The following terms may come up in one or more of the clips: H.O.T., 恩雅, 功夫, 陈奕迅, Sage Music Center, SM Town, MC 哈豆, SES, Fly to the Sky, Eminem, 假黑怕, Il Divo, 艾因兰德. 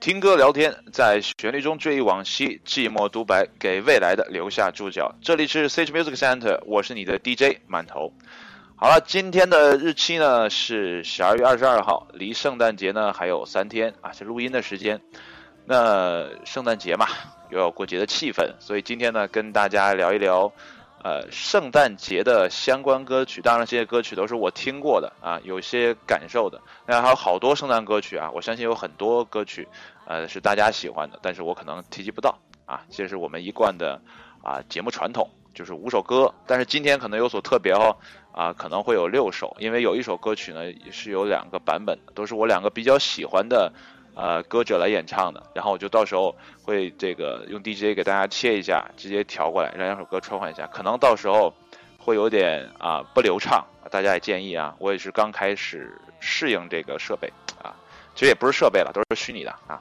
听歌聊天，在旋律中追忆往昔，寂寞独白，给未来的留下注脚。这里是 Sage Music Center， 我是你的 DJ 馒头。好了，今天的日期呢是12月22号，离圣诞节呢还有3天啊，是录音的时间。那圣诞节嘛，又有过节的气氛，所以今天呢跟大家聊一聊，圣诞节的相关歌曲。当然这些歌曲都是我听过的啊，有些感受的。那还有好多圣诞歌曲啊，我相信有很多歌曲是大家喜欢的，但是我可能提及不到啊。这是我们一贯的啊节目传统，就是5首歌，但是今天可能有所特别哦，啊可能会有6首，因为有一首歌曲呢是有2个版本的，都是我2个比较喜欢的歌者来演唱的，然后我就到时候会这个用 DJ 给大家切一下，直接调过来，让2首歌穿换一下，可能到时候会有点不流畅，大家也建议啊，我也是刚开始适应这个设备啊，其实也不是设备了，都是虚拟的啊。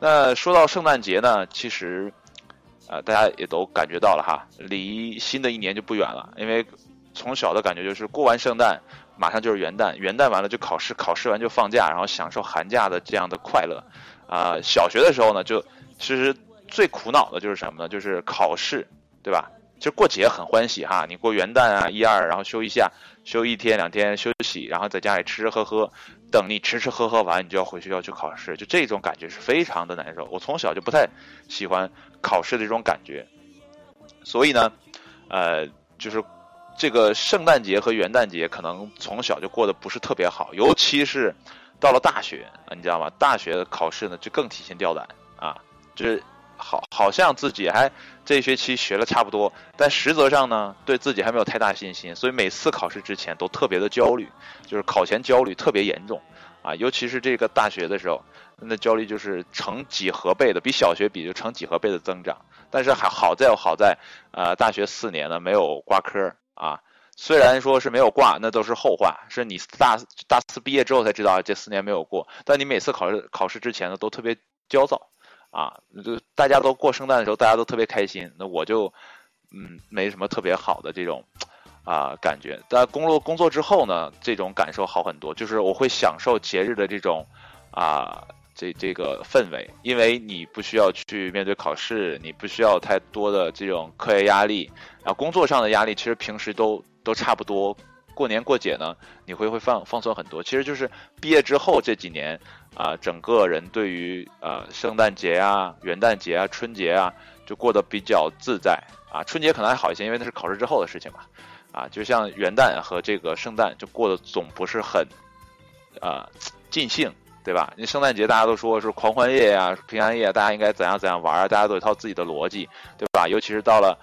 那说到圣诞节呢，其实大家也都感觉到了哈，离新的一年就不远了，因为从小的感觉就是过完圣诞马上就是元旦，元旦完了就考试，考试完就放假，然后享受寒假的这样的快乐啊。小学的时候呢，就其实最苦恼的就是什么呢，就是考试，对吧？就过节很欢喜哈，你过元旦啊1、2，然后休一下，休1天2天休息，然后在家里吃吃喝喝，等你吃吃喝喝完，你就要回去要去考试，就这种感觉是非常的难受。我从小就不太喜欢考试的这种感觉，所以呢就是这个圣诞节和元旦节可能从小就过得不是特别好，尤其是到了大学你知道吗？大学的考试呢就更提心吊胆啊，就是好像自己还这一学期学了差不多，但实则上呢对自己还没有太大信心，所以每次考试之前都特别的焦虑，就是考前焦虑特别严重啊，尤其是这个大学的时候，那焦虑就是成几何倍的，比小学比就成几何倍的增长。但是还好在大学4年呢没有挂科啊，虽然说是没有挂，那都是后话，是你大四毕业之后才知道这4年没有过，但你每次考试之前呢都特别焦躁啊，就大家都过圣诞的时候大家都特别开心，那我就没什么特别好的这种感觉。但工作之后呢，这种感受好很多，就是我会享受节日的这种这个氛围，因为你不需要去面对考试，你不需要太多的这种课业压力啊，工作上的压力其实平时都差不多，过年过节呢你会放松很多。其实就是毕业之后这几年啊，整个人对于圣诞节啊、元旦节啊、春节啊就过得比较自在啊。春节可能还好一些，因为那是考试之后的事情嘛啊，就像元旦和这个圣诞就过得总不是很尽兴，对吧？你圣诞节大家都说是狂欢夜啊、平安夜，大家应该怎样玩，大家都有一套自己的逻辑，对吧？尤其是到了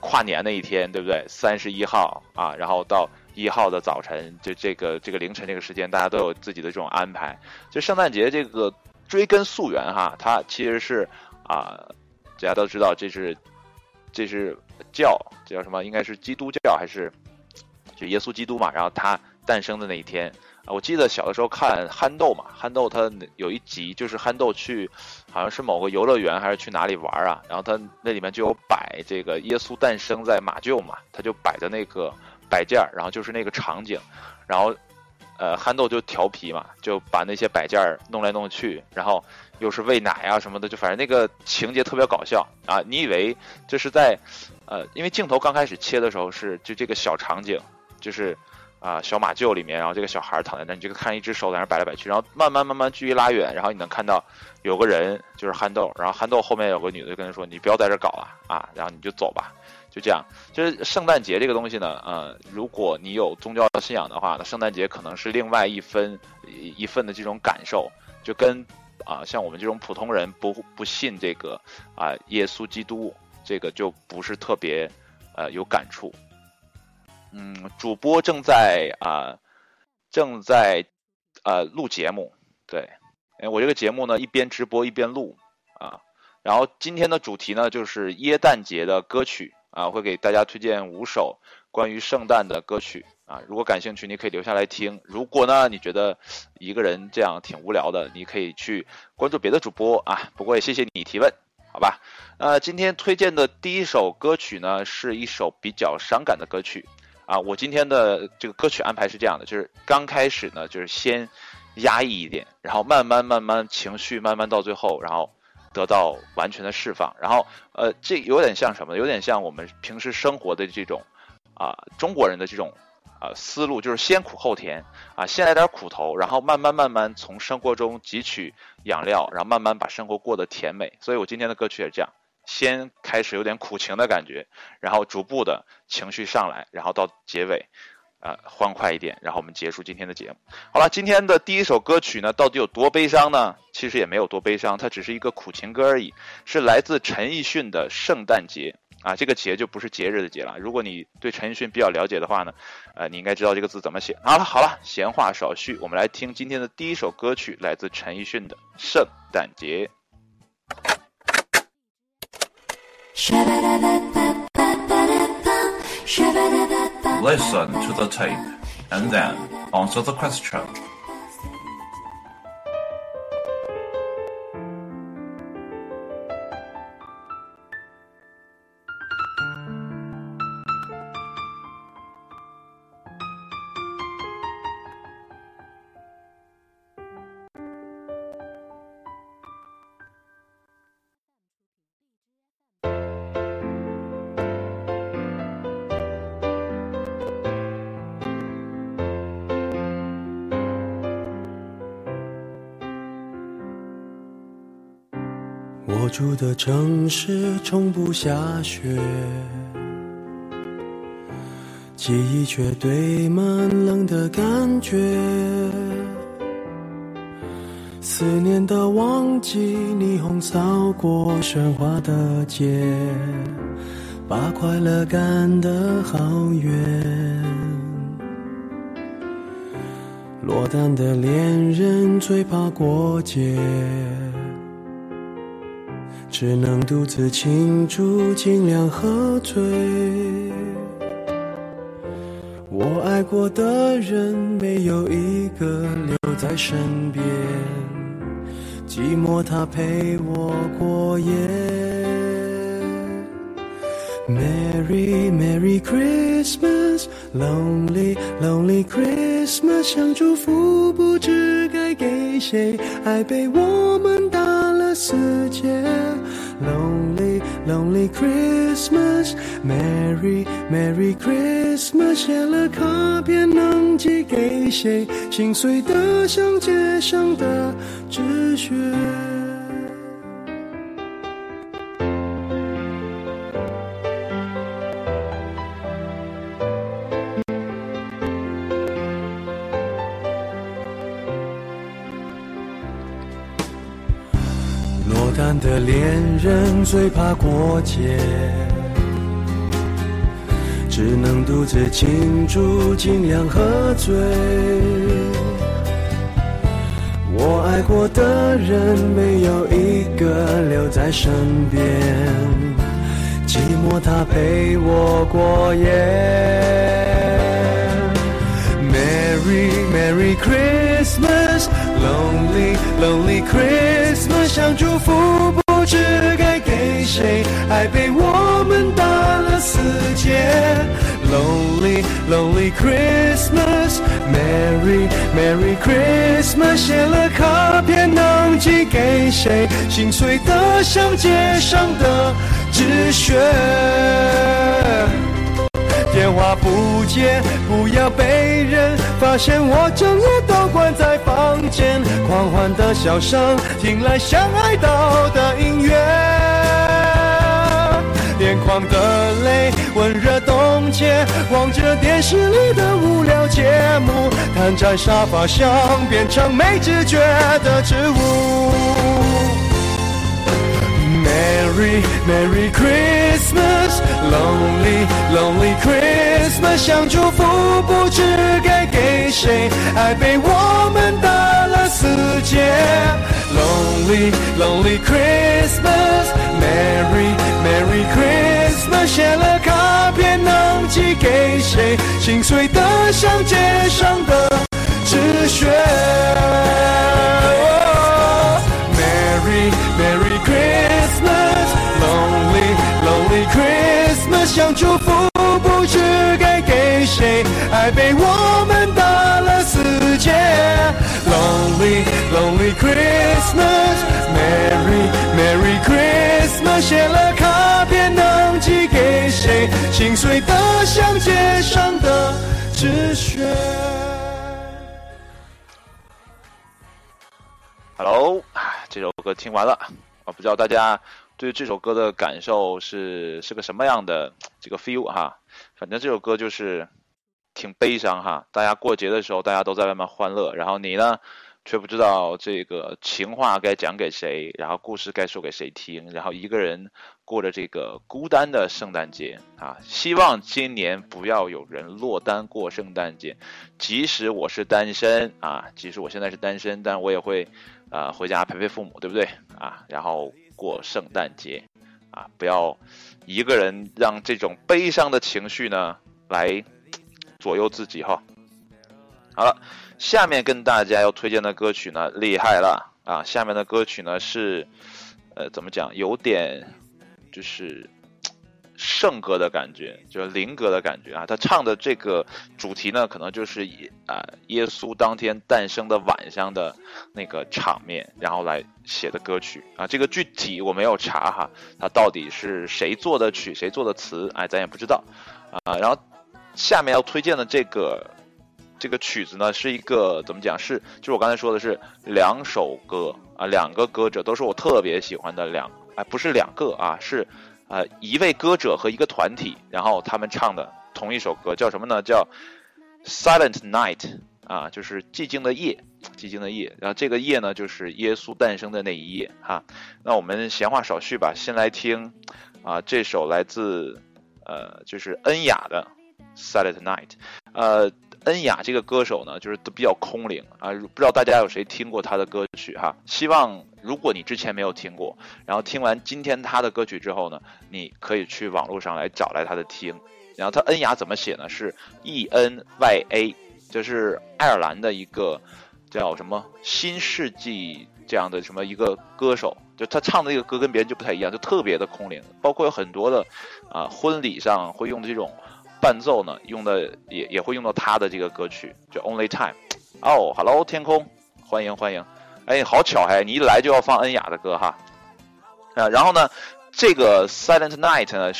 跨年那一天，对不对？31号啊，然后到1号的早晨，就这个凌晨这个时间，大家都有自己的这种安排。就圣诞节这个追根溯源哈，它其实是大家都知道这是叫什么？应该是基督教还是就耶稣基督嘛？然后他诞生的那一天。我记得小的时候看憨豆嘛，憨豆他有一集就是憨豆去好像是某个游乐园还是去哪里玩啊，然后他那里面就有摆这个耶稣诞生在马厩嘛，他就摆的那个摆件，然后就是那个场景，然后憨豆就调皮嘛，就把那些摆件弄来弄去，然后又是喂奶啊什么的，就反正那个情节特别搞笑啊，你以为这是在因为镜头刚开始切的时候是就这个小场景，就是小马厩里面，然后这个小孩躺在那，你就看一只手在那摆来摆去，然后慢慢距离拉远，然后你能看到有个人就是憨豆，然后憨豆后面有个女的跟他说：“你不要在这搞啊，然后你就走吧。”就这样，就是圣诞节这个东西呢，如果你有宗教信仰的话，那圣诞节可能是另外一份的这种感受，就跟像我们这种普通人不信这个耶稣基督这个就不是特别有感触。主播正在录节目，对，我这个节目呢一边直播一边录啊。然后今天的主题呢就是耶诞节的歌曲啊，会给大家推荐5首关于圣诞的歌曲啊。如果感兴趣，你可以留下来听；如果呢你觉得一个人这样挺无聊的，你可以去关注别的主播啊。不过也谢谢你提问。好吧，今天推荐的第1首歌曲呢是一首比较伤感的歌曲啊。我今天的这个歌曲安排是这样的，就是刚开始呢就是先压抑一点，然后慢慢情绪慢慢到最后，然后得到完全的释放。然后这有点像什么？有点像我们平时生活的这种中国人的这种思路，就是先苦后甜啊，先来点苦头，然后慢慢从生活中汲取养料，然后慢慢把生活过得甜美。所以我今天的歌曲也是这样，先开始有点苦情的感觉，然后逐步的情绪上来，然后到结尾欢快一点，然后我们结束今天的节目。好了，今天的第一首歌曲呢，到底有多悲伤呢？其实也没有多悲伤，它只是一个苦情歌而已，是来自陈奕迅的《圣诞节》啊，这个节就不是节日的节了。如果你对陈奕迅比较了解的话呢，你应该知道这个字怎么写。好了，闲话少叙，我们来听今天的第一首歌曲，来自陈奕迅的《圣诞节》。Listen to the tape and then answer the question.我住的城市从不下雪，记忆却堆满冷的感觉，思念的旺季，霓虹扫过喧哗的街，把快乐赶得好远，落单的恋人最怕过节，只能独自庆祝，尽量喝醉。我爱过的人没有一个留在身边，寂寞他陪我过夜。Merry Merry Christmas， Lonely Lonely Christmas， 想祝福不知该给谁，爱被我们打了死结。Lonely Lonely Christmas， Merry Merry Christmas， 写了卡片能寄给谁，心碎得像街上的纸屑。的恋人最怕过节，只能独自庆祝，尽量喝醉。我爱过的人没有一个留在身边，寂寞他陪我过夜。Merry Merry Christmas， Lonely Lonely Christmas，想祝福不知该给谁，爱被我们打了死结。Lonely Lonely Christmas， Merry Merry Christmas， 写了卡片能寄给谁，心碎得像街上的纸屑。电话不接，不要被人发现，我整夜都关在房间，狂欢的笑声听来像哀悼的音乐，眼眶的泪温热冻结，望着电视里的无聊节目，瘫在沙发上变成没知觉的植物。Merry Merry Christmas， Lonely Lonely Christmas， 想祝福不知该给谁，爱被我们打了死结。Lonely Lonely Christmas， Merry Merry Christmas， 写了卡片能寄给谁，心碎得像街上的纸屑。想祝福不知该给谁，爱被我们打了死结。Merry Christmas, Merry Merry Christmas， 写了卡片能寄给谁？心碎的像街上的纸屑。Hello， 这首歌听完了，我不知道大家对这首歌的感受是个什么样的这个 feel 哈。反正这首歌就是挺悲伤哈，大家过节的时候大家都在外面欢乐，然后你呢却不知道这个情话该讲给谁，然后故事该说给谁听，然后一个人过着这个孤单的圣诞节啊！希望今年不要有人落单过圣诞节，即使我是单身啊，即使我现在是单身，但我也会回家陪陪父母，对不对啊？然后过圣诞节啊，不要一个人让这种悲伤的情绪呢来左右自己哈。好了，下面跟大家要推荐的歌曲呢厉害了啊！下面的歌曲呢是怎么讲，有点就是圣歌的感觉，就是灵歌的感觉啊。他唱的这个主题呢可能就是耶稣当天诞生的晚上的那个场面，然后来写的歌曲啊。这个具体我没有查哈，他到底是谁做的曲谁做的词咱也不知道啊。然后下面要推荐的这个曲子呢是一个怎么讲，就是我刚才说的是两首歌啊，两个歌者都是我特别喜欢的不是两个啊，是一位歌者和一个团体，然后他们唱的同一首歌，叫什么呢？叫 Silent Night 啊，就是寂静的夜。然后这个夜呢就是耶稣诞生的那一夜哈。那我们闲话少叙吧，先来听啊这首来自就是恩雅的Silent Night。 恩雅这个歌手呢就是都比较空灵啊，不知道大家有谁听过他的歌曲哈。希望如果你之前没有听过，然后听完今天他的歌曲之后呢，你可以去网络上来找来他的听。然后他恩雅怎么写呢，是 ENYA， 就是爱尔兰的一个叫什么新世纪这样的什么一个歌手，就他唱的这个歌跟别人就不太一样，就特别的空灵，包括有很多的婚礼上会用的这种伴奏呢，用的也会用到他的这个歌曲，就 Only Time。 哦 Hello 天空，欢迎。哎，好巧，你一来就要放恩雅的歌哈。然后呢这个 Silent Night 呢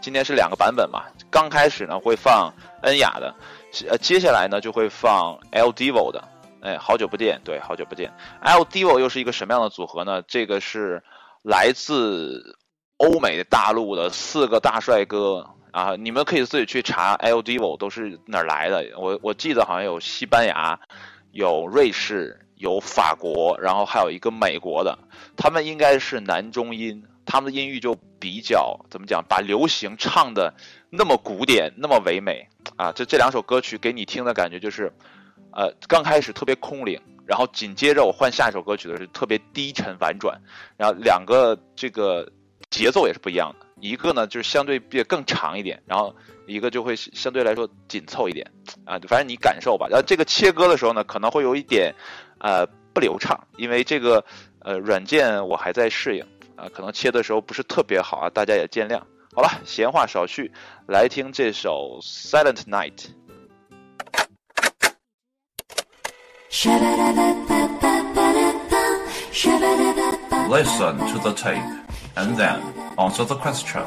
今天是两个版本嘛，刚开始呢会放恩雅的，接下来呢就会放 Il Divo 的。哎，好久不见。Il Divo 又是一个什么样的组合呢？这个是来自欧美大陆的四个大帅哥啊，你们可以自己去查 Il Divo 都是哪儿来的。我记得好像有西班牙，有瑞士，有法国，然后还有一个美国的。他们应该是男中音，他们的音域就比较怎么讲，把流行唱的那么古典那么唯美啊。这两首歌曲给你听的感觉就是刚开始特别空灵，然后紧接着我换下一首歌曲的是特别低沉婉转，然后两个这个节奏也是不一样的。一个呢就是相对更长一点，然后一个就会相对来说紧凑一点啊，反正你感受吧。然后这个切割的时候呢可能会有一点不流畅，因为这个软件我还在适应啊，可能切的时候不是特别好啊，大家也见谅。好了，闲话少叙，来听这首 Silent Night。 Listen to the tape and then answer the question.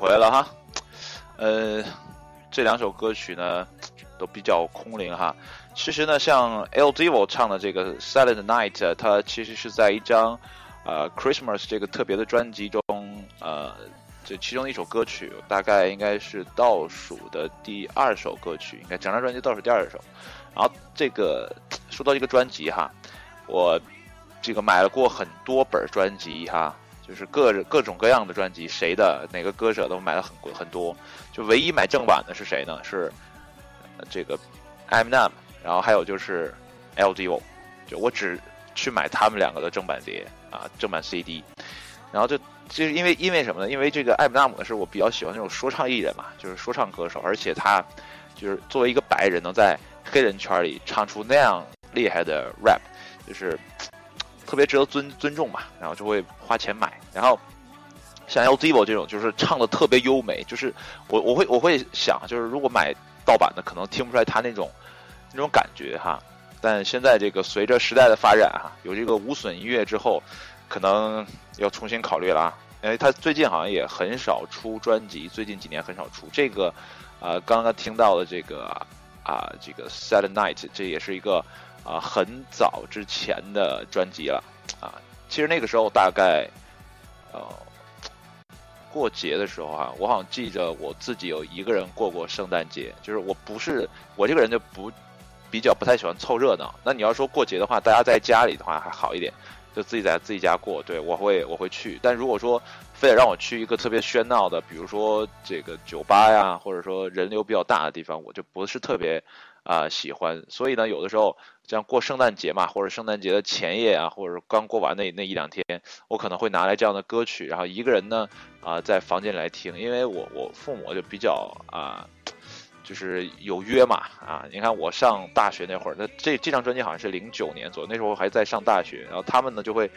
回来了哈。这两首歌曲呢都比较空灵哈。其实呢，像 Il Divo 唱的这个 Silent Night， 它其实是在一张Christmas 这个特别的专辑中，这其中一首歌曲，大概应该是倒数的第二首歌曲，应该整张专辑倒数第二首。然后这个说到这个专辑哈，我这个买了过很多本专辑哈，就是各种各样的专辑，谁的哪个歌手都买了很多。就唯一买正版的是谁呢？是这个 Eminem， 然后还有就是 Il Divo， 就我只去买他们两个的正版碟啊，正版 CD。然后就是因为什么呢？因为这个艾姆纳姆是我比较喜欢那种说唱艺人嘛，就是说唱歌手，而且他就是作为一个白人能在黑人圈里唱出那样厉害的 rap， 就是特别值得尊重嘛，然后就会花钱买。然后像 Il Divo 这种就是唱的特别优美，就是我会想，就是如果买盗版的可能听不出来他那种感觉哈。但现在这个随着时代的发展哈，有这个无损音乐之后，可能要重新考虑了啊，因为他最近好像也很少出专辑，最近几年很少出这个，刚刚听到的这个这个 Silent Night， 这也是一个很早之前的专辑了啊。其实那个时候大概过节的时候啊，我好像记着我自己有一个人过圣诞节，就是我这个人就比较不太喜欢凑热闹。那你要说过节的话，大家在家里的话还好一点。就自己在自己家过，对，我会去。但如果说非得让我去一个特别喧闹的，比如说这个酒吧呀，或者说人流比较大的地方，我就不是特别喜欢。所以呢，有的时候像过圣诞节嘛，或者圣诞节的前夜啊，或者刚过完那一两天，我可能会拿来这样的歌曲，然后一个人呢在房间里来听，因为我父母就比较就是有约嘛你看我上大学那会儿，那这张专辑好像是09年左右，那时候还在上大学。然后他们呢就会，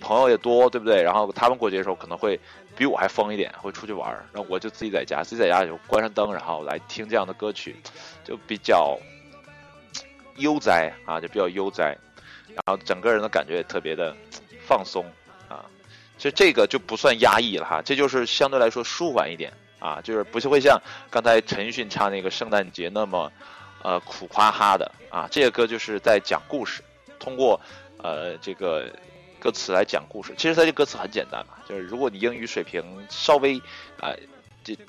朋友也多，对不对？然后他们过节的时候可能会比我还疯一点，会出去玩。然后我就自己在家就关上灯，然后来听这样的歌曲，就比较悠哉就比较悠哉。然后整个人的感觉也特别的放松其实这个就不算压抑了哈，这就是相对来说舒缓一点。就是不是会像刚才陈奕迅唱那个圣诞节那么，苦夸哈的这个歌就是在讲故事，通过这个歌词来讲故事。其实它这歌词很简单嘛，就是如果你英语水平稍微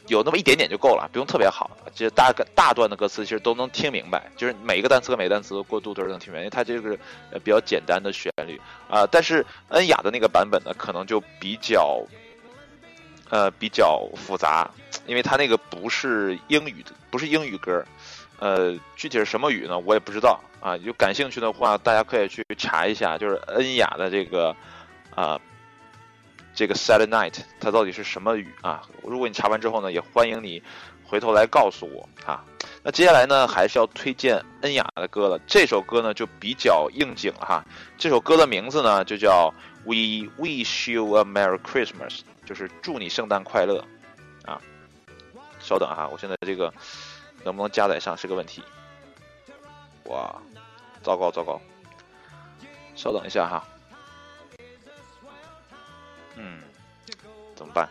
有那么一点点就够了，不用特别好。这大段的歌词其实都能听明白，就是每一个单词和每个单词过渡都能听明白，因为它这个比较简单的旋律但是恩雅的那个版本呢，可能就比较复杂，因为它那个不是英语歌，具体是什么语呢？我也不知道有感兴趣的话，大家可以去查一下，就是恩雅的这个这个 Silent Night 它到底是什么语如果你查完之后呢，也欢迎你回头来告诉我那接下来呢，还是要推荐恩雅的歌了。这首歌呢就比较应景了哈。这首歌的名字呢就叫 We Wish You a Merry Christmas，就是祝你圣诞快乐稍等我现在这个能不能加载上是个问题。哇，糟糕，稍等一下怎么办？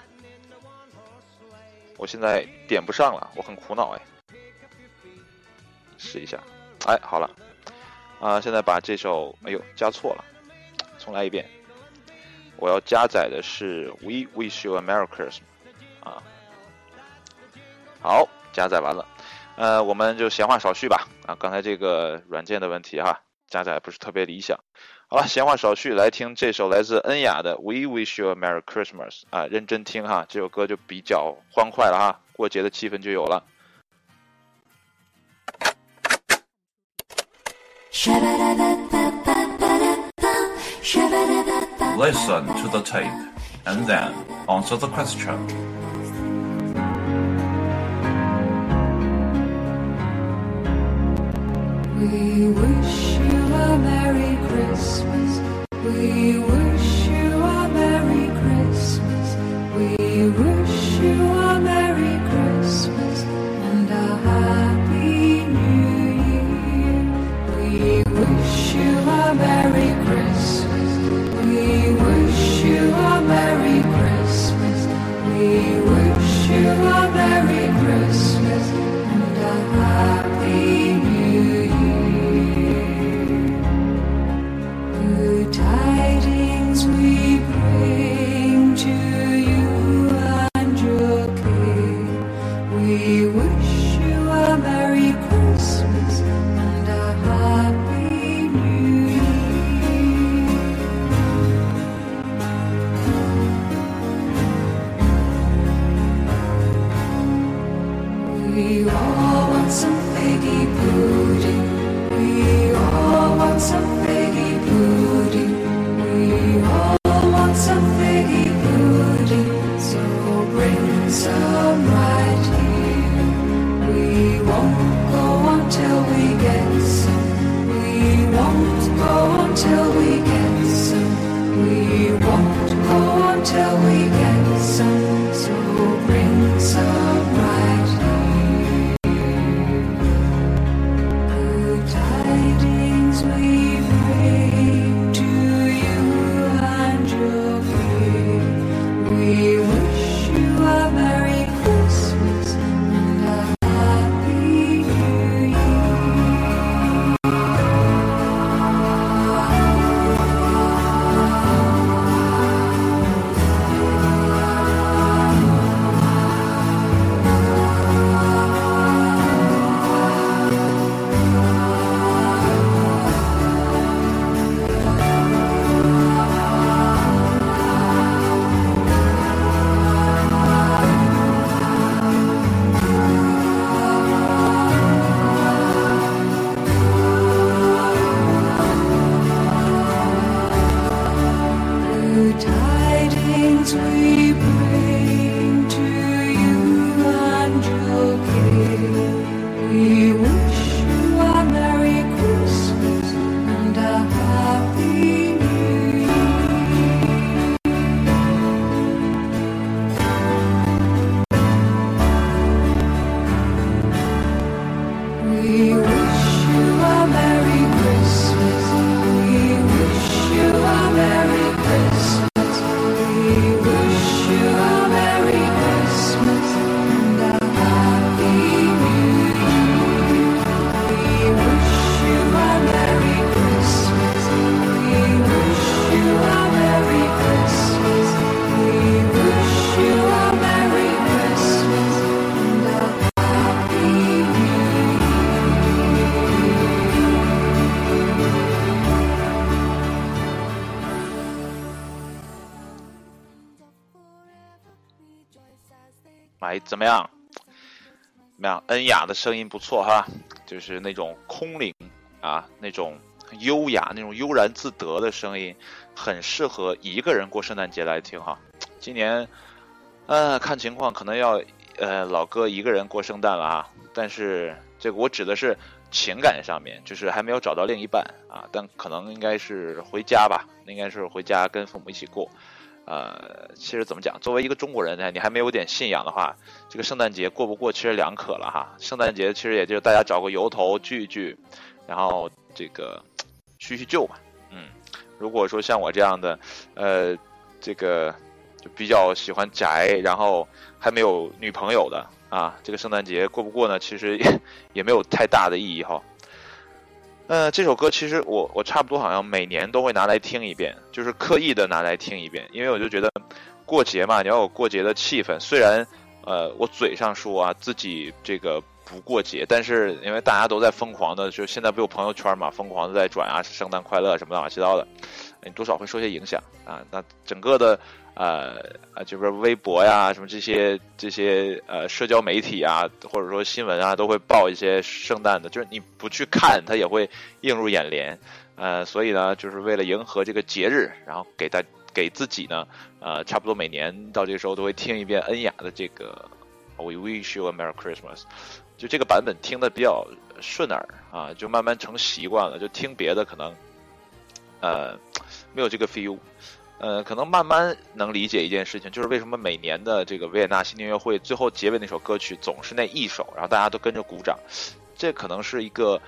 我现在点不上了，我很苦恼试一下，好了现在把这首加错了，重来一遍。我要加载的是 We Wish You a Merry Christmas 好，加载完了我们就闲话少叙吧刚才这个软件的问题加载不是特别理想。好了，闲话少叙，来听这首来自恩雅的 We Wish You a Merry Christmas 认真听这首歌就比较欢快了过节的气氛就有了。Listen to the tape, and then answer the question. We wish you a Merry Christmas. We wish you a Merry Christmas. We wish you a Merry Christmas and a Happy New Year. We wish you a Merry Christmas.We wish you a Merry Christmas. We wish you 怎么样？怎么样？恩雅的声音不错哈，就是那种空灵啊，那种优雅、那种悠然自得的声音，很适合一个人过圣诞节来听哈。今年，看情况可能要老哥一个人过圣诞了啊。但是这个我指的是情感上面，就是还没有找到另一半啊，但可能应该是回家吧，应该是回家跟父母一起过。其实怎么讲，作为一个中国人呢，你还没有点信仰的话，这个圣诞节过不过其实两可了哈。圣诞节其实也就是大家找个由头聚一聚，然后这个叙叙旧嘛。嗯，如果说像我这样的，这个就比较喜欢宅，然后还没有女朋友的啊，这个圣诞节过不过呢？其实 也没有太大的意义哈。这首歌其实我差不多好像每年都会拿来听一遍，就是刻意的拿来听一遍，因为我就觉得过节嘛，你要有过节的气氛。虽然我嘴上说啊自己这个不过节，但是因为大家都在疯狂的，就现在不有朋友圈嘛，疯狂的在转啊圣诞快乐什么的七糟的，你多少会受些影响啊。那整个的就是微博呀什么这些社交媒体啊，或者说新闻啊，都会报一些圣诞的，就是你不去看它也会映入眼帘。所以呢，就是为了迎合这个节日，然后给自己呢差不多每年到这个时候都会听一遍恩雅的这个 We wish you a Merry Christmas。 就这个版本听的比较顺耳啊，就慢慢成习惯了，就听别的可能没有这个 feel。可能慢慢能理解一件事情，就是为什么每年的这个维也纳新年音乐会最后结尾那首歌曲总是那一首，然后大家都跟着鼓掌。这可能是一个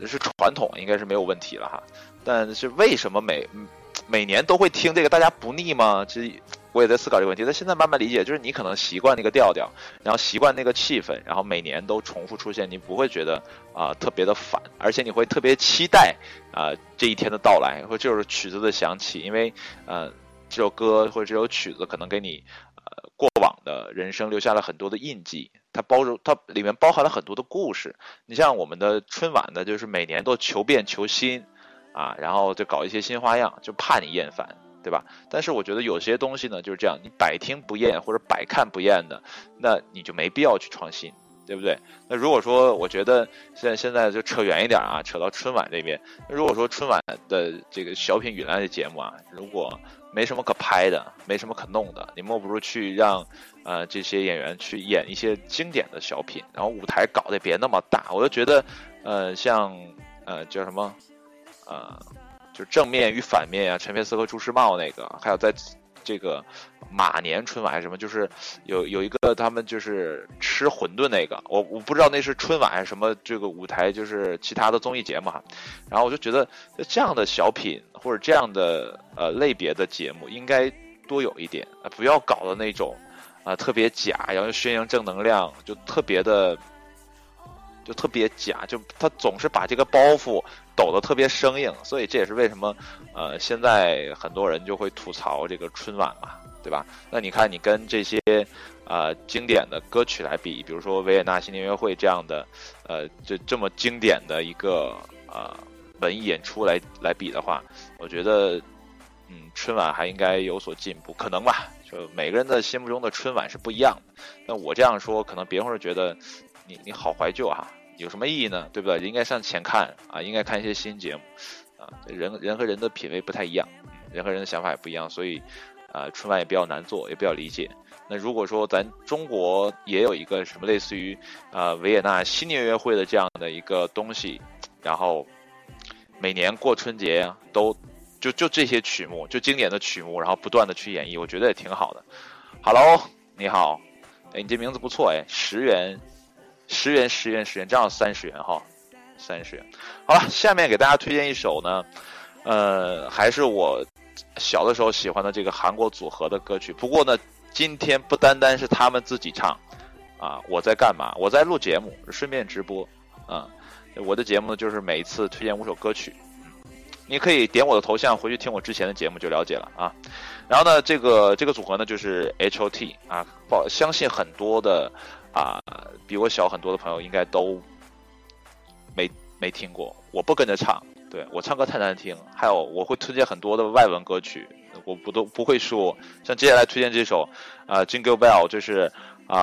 就是传统，应该是没有问题了哈。但是为什么每年都会听这个，大家不腻吗？其实我也在思考这个问题，但现在慢慢理解，就是你可能习惯那个调调，然后习惯那个气氛，然后每年都重复出现，你不会觉得特别的烦，而且你会特别期待这一天的到来，或者这首曲子的响起，因为这首歌或者这首曲子可能给你过往的人生留下了很多的印记，它里面包含了很多的故事。你像我们的春晚呢，就是每年都求变求新啊，然后就搞一些新花样，就怕你厌烦，对吧？但是我觉得有些东西呢就是这样，你百听不厌或者百看不厌的，那你就没必要去创新对不对？那如果说我觉得现在就扯远一点啊，扯到春晚这边，如果说春晚的这个小品、语言类节目啊，如果没什么可拍的，没什么可弄的，你莫不如去让这些演员去演一些经典的小品，然后舞台搞得别那么大。我就觉得像叫什么就正面与反面啊，陈佩斯和朱时茂那个，还有在这个马年春晚还是什么，就是有一个他们就是吃馄饨那个，我不知道那是春晚还是什么这个舞台，就是其他的综艺节目哈。然后我就觉得这样的小品或者这样的类别的节目应该多有一点，不要搞的那种特别假，然后宣扬正能量就特别假，就他总是把这个包袱抖得特别生硬，所以这也是为什么现在很多人就会吐槽这个春晚嘛，对吧？那你看你跟这些经典的歌曲来比，比如说维也纳新年音乐会这样的这么经典的一个文艺演出来比的话，我觉得春晚还应该有所进步，可能吧，就每个人的心目中的春晚是不一样的。那我这样说可能别人会觉得你好怀旧啊，有什么意义呢？对不对？应该向前看啊，应该看一些新节目啊。人和人的品味不太一样，人和人的想法也不一样，所以春晚也比较难做，也比较理解。那如果说咱中国也有一个什么类似于维也纳新年音乐会的这样的一个东西，然后每年过春节啊，都就这些曲目，就经典的曲目，然后不断的去演绎，我觉得也挺好的。Hello， 你好，你这名字不错哎，10元。10元，这样30元哈，30元。好了，下面给大家推荐一首呢，还是我小的时候喜欢的这个韩国组合的歌曲。不过呢，今天不单单是他们自己唱，啊，我在干嘛？我在录节目，顺便直播啊。我的节目呢，就是每一次推荐5首歌曲，你可以点我的头像回去听我之前的节目就了解了啊。然后呢，这个组合呢就是 H.O.T. 啊，相信很多的。比我小很多的朋友应该都没听过，我不跟着唱，对，我唱歌太难听。还有我会推荐很多的外文歌曲，我不会说，像接下来推荐这首Jingle Bell， 就是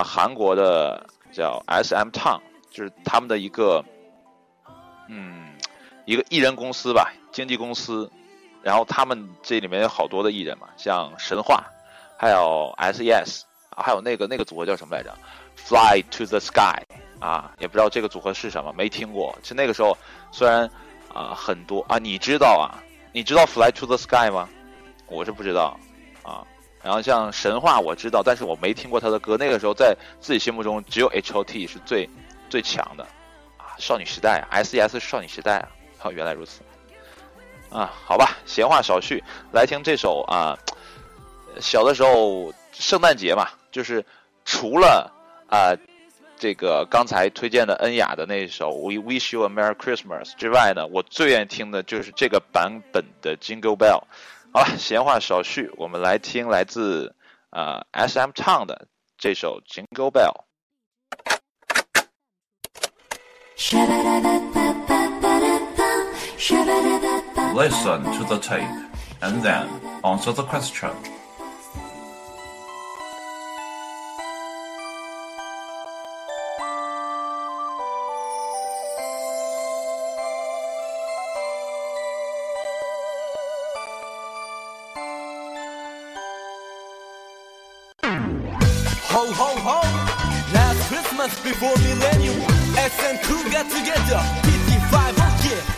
韩国的叫 SM Town， 就是他们的一个艺人公司吧，经纪公司，然后他们这里面有好多的艺人嘛，像神话，还有 SES， 还有那个组合叫什么来着？Fly to the Sky 啊，也不知道这个组合是什么，没听过。其实那个时候虽然很多啊，你知道 Fly to the Sky 吗？我是不知道啊。然后像神话我知道，但是我没听过他的歌。那个时候在自己心目中只有 H.O.T 是最最强的啊，少女时代 SES 少女时代啊，好，原来如此啊。好吧，闲话少叙，来听这首小的时候圣诞节嘛，就是除了这个刚才推荐的恩雅的那首 We Wish You a Merry Christmas 之外呢，我最愿意听的就是这个版本的 Jingle Bell。 好了，闲话少叙，我们来听来自SM Town 的这首 Jingle Bell。 Listen to the tape and then answer the question. Ho, ho, ho! Last Christmas before millennium, SM crew got together, PT5, yeah!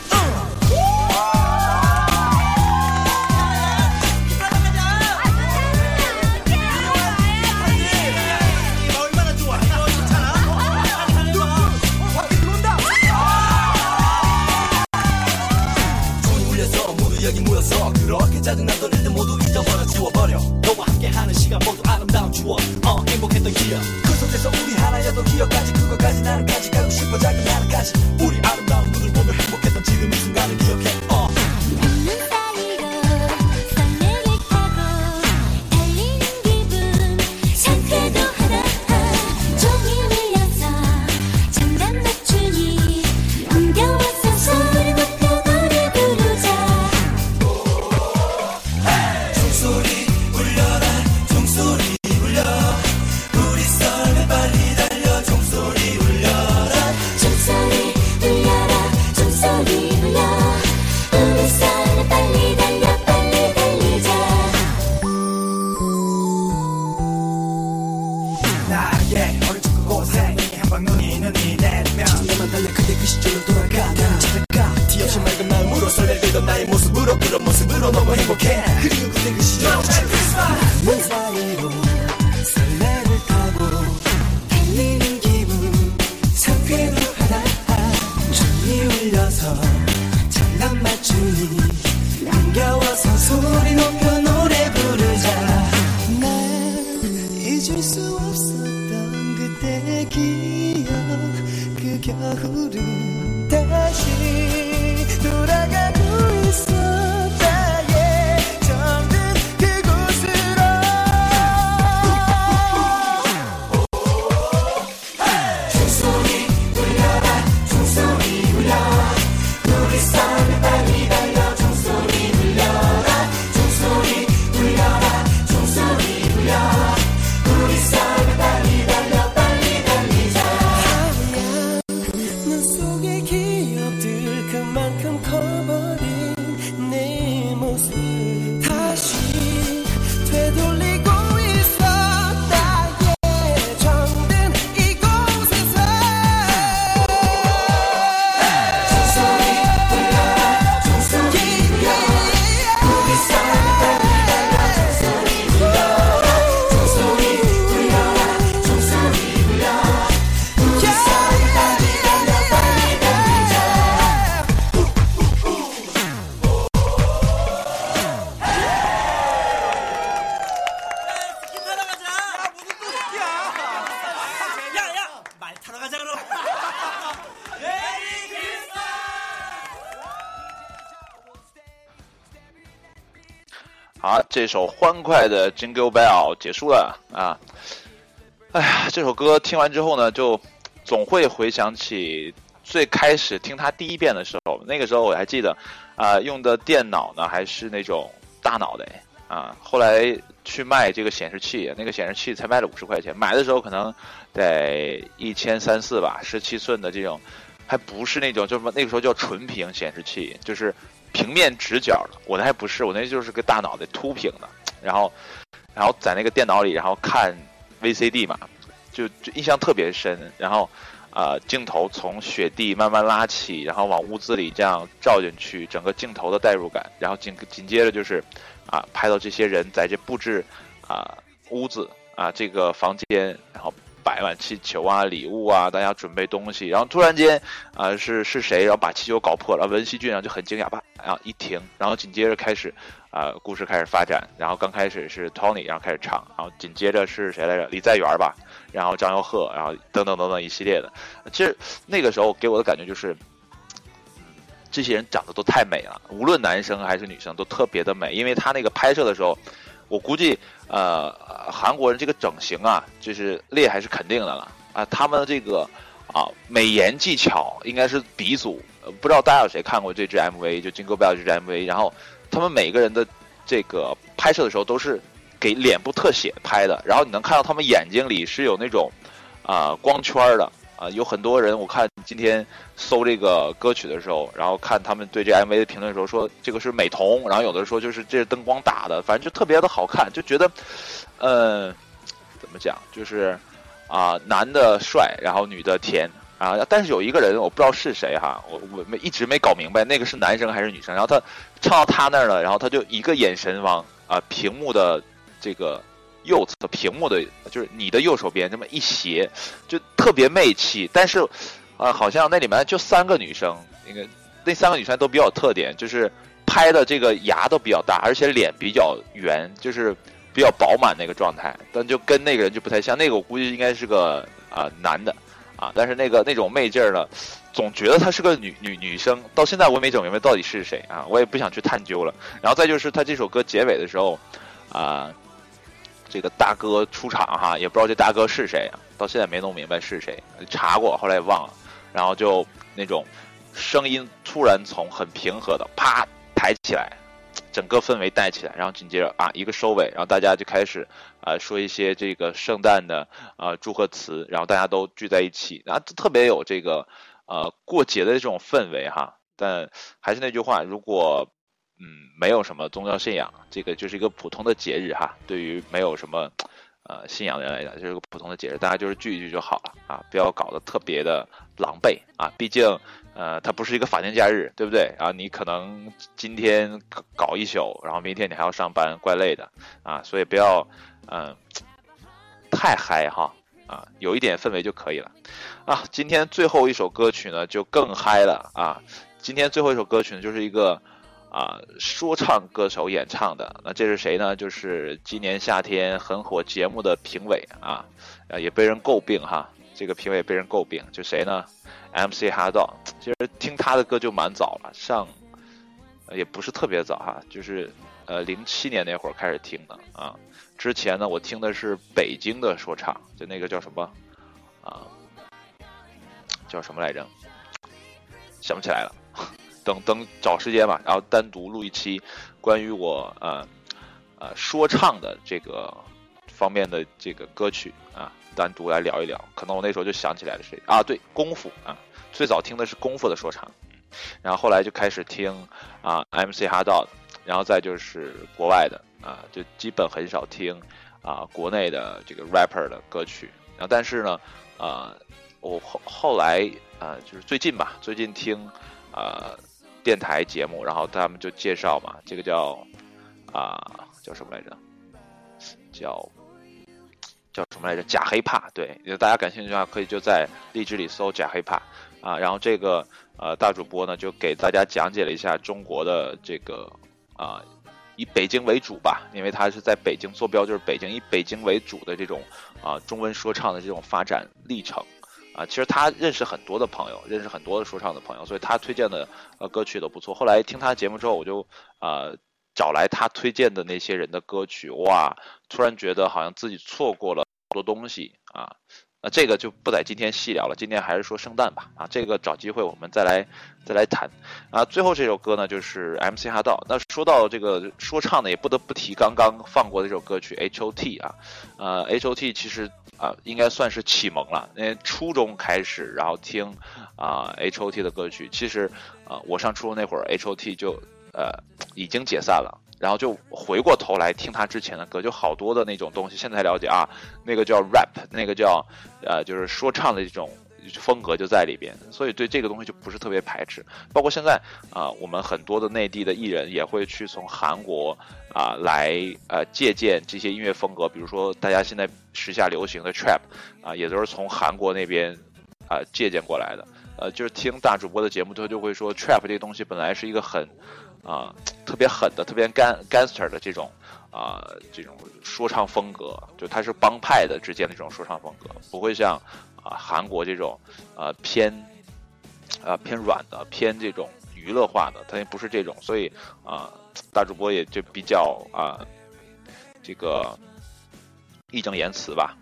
모여서 그렇게 짜증났던 일들 모두 잊어버려 지워버려 너와 함께하는 시간 모두 아름다운 추억 행복했던 기억 그 속에서 우리 하나였던 기억까지 그것까지 나는까지 가고 싶어 작은 나는까지 우리 아름다운 그대 시절로 돌아가나 찾아가 티없이 맑은 마음으로 설레던 나의 모습으로 너무 행복해 그리고 그대 시절로 문 사이로 설레를 타고 달리는 기분 상쾌로 하다 종이 울려서 장난 맞추니 안겨와서 소리 높여 노래 부르자 날 잊을 수 없었던 그때의 기억 겨울은 다시 돌아가고 있어 나의 정든 그곳으로 종소리 울려라 종소리 울려 우리 삶을 빨리 달려 종소리 울려라 종소리 울려라 종소리 울려 우리 삶을 빨리 달려 빨리 달리자 속의 기억들 그만큼 커버린 내 모습 다시 되돌리고 있어 나의 정든 이곳에서 종소리 울려라 종소리 울려 우리 삶을 달리달라 종소리 울려라 종소리 울려라 종소리 울려 우리 삶을 달리달라 빨리 달리자 타러 가자. 야 무슨 소리야? 야야 말 타러 가자 그럼. 메리 크리스마스。好，这首欢快的 Jingle Bell 结束了啊。哎呀，这首歌听完之后呢，就总会回想起最开始听它第一遍的时候。那个时候我还记得，用的电脑呢还是那种大脑袋啊。后来去卖这个显示器，那个显示器才卖了50块钱，买的时候可能得1300-1400吧，17寸的这种，还不是那种，就是那个时候叫纯屏显示器，就是平面直角的。我那还不是，我那就是个大脑袋凸屏的，然后在那个电脑里，然后看 VCD 嘛，就印象特别深。然后镜头从雪地慢慢拉起，然后往屋子里这样照进去，整个镜头的代入感。然后紧接着就是，拍到这些人在这布置屋子这个房间，然后摆满气球啊、礼物啊，大家准备东西。然后突然间是谁，然后把气球搞破了，文熙俊然后就很惊讶吧，然后一停，然后紧接着开始故事开始发展。然后刚开始是 Tony， 然后开始唱，然后紧接着是谁来着？李在元吧。然后张佑赫，然后等等等等一系列的。其实那个时候给我的感觉就是，这些人长得都太美了，无论男生还是女生都特别的美。因为他那个拍摄的时候，我估计韩国人这个整形就是厉害是肯定的了啊。他们这个美颜技巧应该是鼻祖。不知道大家有谁看过这支 MV， 就金戈贝尔这支 MV， 然后他们每个人的这个拍摄的时候都是给脸部特写拍的，然后你能看到他们眼睛里是有那种光圈的有很多人我看今天搜这个歌曲的时候，然后看他们对这 MV 的评论的时候说这个是美瞳，然后有的说就是这是灯光打的，反正就特别的好看，就觉得怎么讲，就是男的帅然后女的甜啊。但是有一个人我不知道是谁哈，我一直没搞明白那个是男生还是女生，然后他唱到他那儿了，然后他就一个眼神往屏幕的这个右侧屏幕的，就是你的右手边这么一斜，就特别媚气。但是好像那里面就3个女生，那3个女生都比较有特点，就是拍的这个牙都比较大，而且脸比较圆，就是比较饱满那个状态，但就跟那个人就不太像。那个我估计应该是个男的但是那种媚劲儿呢，总觉得她是个女生。到现在我也没整明白到底是谁我也不想去探究了。然后再就是她这首歌结尾的时候这个大哥出场哈，也不知道这大哥是谁到现在没弄明白是谁，查过后来也忘了。然后就那种声音突然从很平和的啪抬起来，整个氛围带起来，然后紧接着一个收尾，然后大家就开始说一些这个圣诞的祝贺词，然后大家都聚在一起，然后特别有这个过节的这种氛围哈。但还是那句话，如果没有什么宗教信仰，这个就是一个普通的节日哈。对于没有什么信仰的人来讲，就是个普通的节日，大家就是聚一聚就好了啊，不要搞得特别的狼狈啊。毕竟，它不是一个法定假日，对不对啊？你可能今天搞一宿，然后明天你还要上班，怪累的啊。所以不要，太嗨哈啊，有一点氛围就可以了啊。今天最后一首歌曲呢，就更嗨了啊。今天最后一首歌曲呢，就是一个。啊，说唱歌手演唱的，那这是谁呢？就是今年夏天很火节目的评委啊，也被人诟病哈。这个评委被人诟病，就谁呢 ？MC 哈豆。其实听他的歌就蛮早了，上也不是特别早哈，就是07年那会儿开始听的啊。之前呢，我听的是北京的说唱，就那个叫什么啊，叫什么来着？想不起来了。等找时间吧，然后单独录一期关于我说唱的这个方面的这个歌曲啊，单独来聊一聊。可能我那时候就想起来了谁啊？对，功夫啊，最早听的是功夫的说唱，然后后来就开始听啊 MC 哈豆，然后再就是国外的啊，就基本很少听啊国内的这个 rapper 的歌曲。然后但是呢，我后来就是最近听电台节目，然后他们就介绍嘛，这个叫什么来着？叫什么来着？假黑怕，对，大家感兴趣的话，可以就在荔枝里搜假黑怕啊。然后这个大主播呢，就给大家讲解了一下中国的这个以北京为主吧，因为他是在北京坐标，就是北京以北京为主的这种中文说唱的这种发展历程。啊，其实他认识很多的朋友，认识很多的说唱的朋友，所以他推荐的歌曲都不错。后来听他节目之后，我就找来他推荐的那些人的歌曲，哇，突然觉得好像自己错过了好多东西啊。那这个就不在今天细聊了，今天还是说圣诞吧啊，这个找机会我们再来谈啊。最后这首歌呢就是 MC 哈豆。那说到这个说唱呢，也不得不提刚刚放过的这首歌曲 H.O.T. 啊，H.O.T. 其实应该算是启蒙了，因为初中开始然后听H.O.T. 的歌曲，其实我上初中那会儿 H.O.T. 就已经解散了。然后就回过头来听他之前的歌，就好多的那种东西，现在才了解啊，那个叫 rap， 那个叫就是说唱的这种风格就在里边，所以对这个东西就不是特别排斥。包括现在我们很多的内地的艺人也会去从韩国来借鉴这些音乐风格，比如说大家现在时下流行的 trap 也都是从韩国那边借鉴过来的。就是听大主播的节目，他就会说 trap 这个东西本来是一个很特别狠的、特别gangster 的这种这种说唱风格，就它是帮派的之间的这种说唱风格，不会像韩国这种偏软的、偏这种娱乐化的，它也不是这种，所以大主播也就比较这个义正言辞吧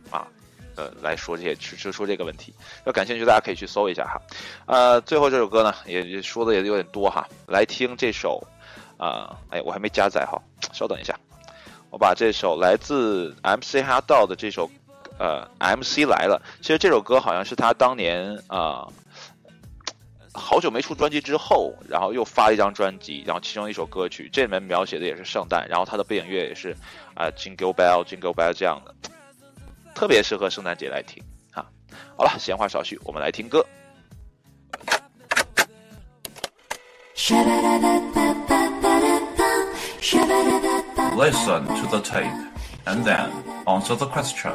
来说这些，去说这个问题。要感兴趣，大家可以去搜一下哈。最后这首歌呢，也说的也有点多哈，来听这首我还没加载哈，稍等一下，我把这首来自 MC 哈豆的这首MC 来了。其实这首歌好像是他当年好久没出专辑之后，然后又发了一张专辑，然后其中一首歌曲，这里面描写的也是圣诞，然后他的背景乐也是Jingle Bell Jingle Bell 这样的。特别适合圣诞节来听啊！好了，闲话少叙，我们来听歌。Listen to the tape and then answer the question.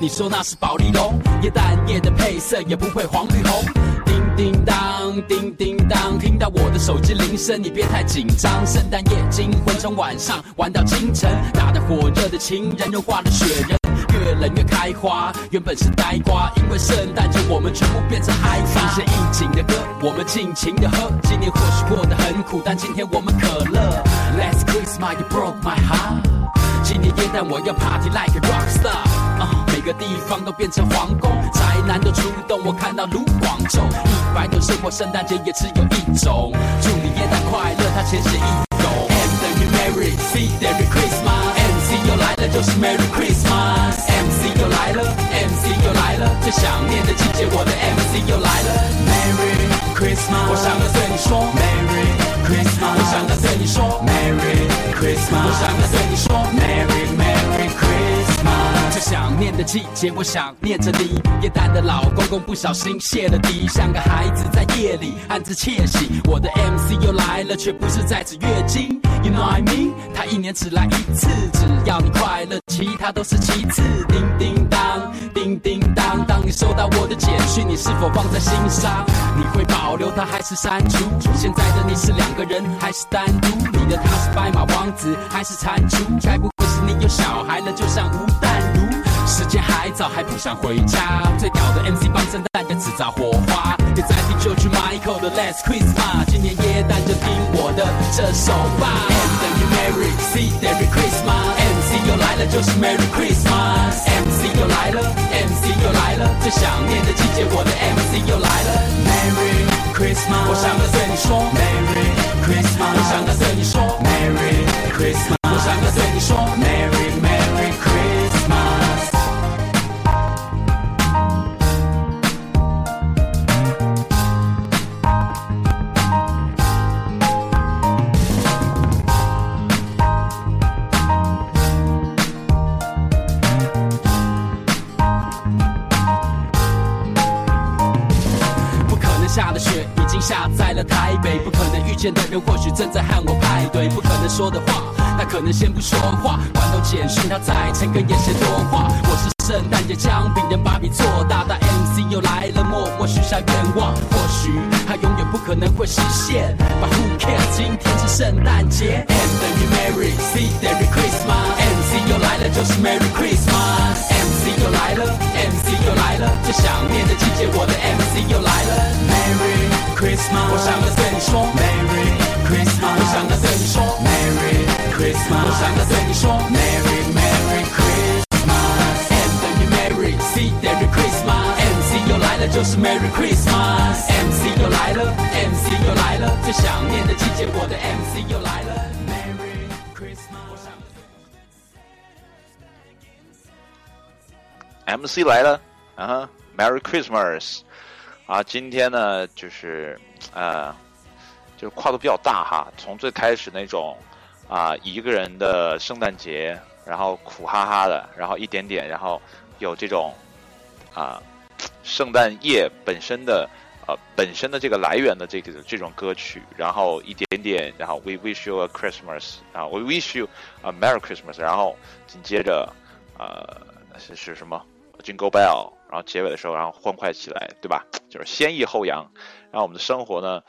你说那是宝丽龙，耶诞夜的配色也不会黄绿红。叮叮当，叮叮当，听到我的手机铃声，你别太紧张。圣诞夜惊魂，从晚上玩到清晨，打得火热的情人融化了雪人，越冷越开花，原本是呆瓜，因为圣诞节我们全部变成嗨咖。新鲜应景的歌，我们尽情的喝。今年或许过得很苦，但今天我们可乐。Last Christmas you broke my heart， 今年耶诞我要 party like a rockstar。每个地方都变成皇宫，宅男都出动，我看到卢广仲。100种生活，圣诞节也只有一种。祝你耶诞快乐，他浅显易懂。M 等于 Merry lyrics See Merry Christmas MC 又来了就是 Merry Christmas MC 又来了 MC 又来了这想念的季节我的 MC 又来了 Merry Christmas 我想要对你说 Merry Christmas 我想要对你说 Merry Christmas 我想要对你说 Merry Merry Christmas 这想念的季节我想念着你夜淡的老公公不小心泄了底像个孩子在夜里暗自窃喜我的 MC 又来了却不是在指月经You know I mean 他一年只来一次只要你快乐其他都是其次叮叮当叮叮当当你收到我的简讯你是否放在心上你会保留它还是删除现在的你是两个人还是单独你的他是白马王子还是蟾蜍才不过是你有小孩了就像吴淡如时间还早还不想回家最屌的 MC 帮圣诞节制造火花别再听就去 Michael 的 Last Christmas 今年耶诞就听我的这首吧 M 等于 Merry See Merry Christmas MC 又来了就是 Merry Christmas MC 又来了 MC 又来了最想念的季节我的 MC 又来了 Merry Christmas 我想要对你说 Merry Christmas 我想要对你说 Merry Christmas 我想要对你说 Merry Merry Christmas下载了台北不可能遇见的人或许正在和我排队不可能说的话那可能先不说话管到简讯他在成个眼神多话我是圣诞节将饼人把笔做大大 MC 又来了默默许下愿望或许他永远不可能会实现 But who cares 今天是圣诞节 M 等于 Merry See Merry Christmas MC 又来了就是 Merry Christmas MC 又来了 MC 又来了最想念的季节我的 MC 又来了 MerryChristmas 我想要对你说 Merry Christmas 我想要对你说 Merry Christmas 我想要对你说 Merry Merry Christmas M 等于 Merry See Merry Christmas MC 又来了就是 Merry Christmas MC 又来了 MC 又来了最想念的季节我的 MC 又来了 Merry Christmas MC 来了Merry Christmas啊，今天呢，就是，就是跨度比较大哈。从最开始那种，一个人的圣诞节，然后苦哈哈的，然后一点点，然后有这种，圣诞夜本身的这个来源的这种歌曲，然后一点点，然后 We wish you a Christmas， 啊 ，We wish you a Merry Christmas， 然后紧接着，是什么 Jingle Bell。然后结尾的时候，然后欢快起来，对吧？就是先抑后扬。然后我们的生活呢，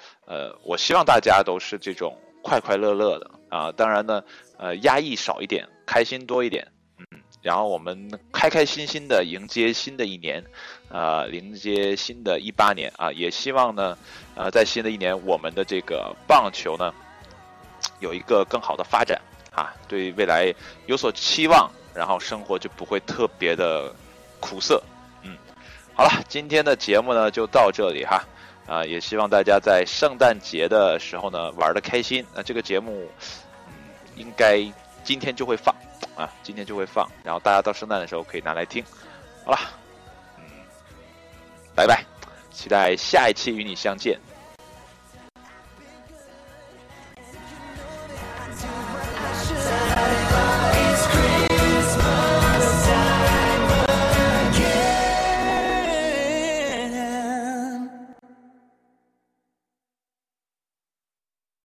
我希望大家都是这种快快乐乐的啊。当然呢，压抑少一点，开心多一点。然后我们开开心心的迎接新的一年，迎接新的18年啊。也希望呢，在新的一年，我们的这个棒球呢，有一个更好的发展啊，对未来有所期望，然后生活就不会特别的苦涩。好了，今天的节目呢就到这里哈，也希望大家在圣诞节的时候呢玩得开心。这个节目，应该今天就会放啊，今天就会放，然后大家到圣诞的时候可以拿来听。好了，拜拜，期待下一期与你相见，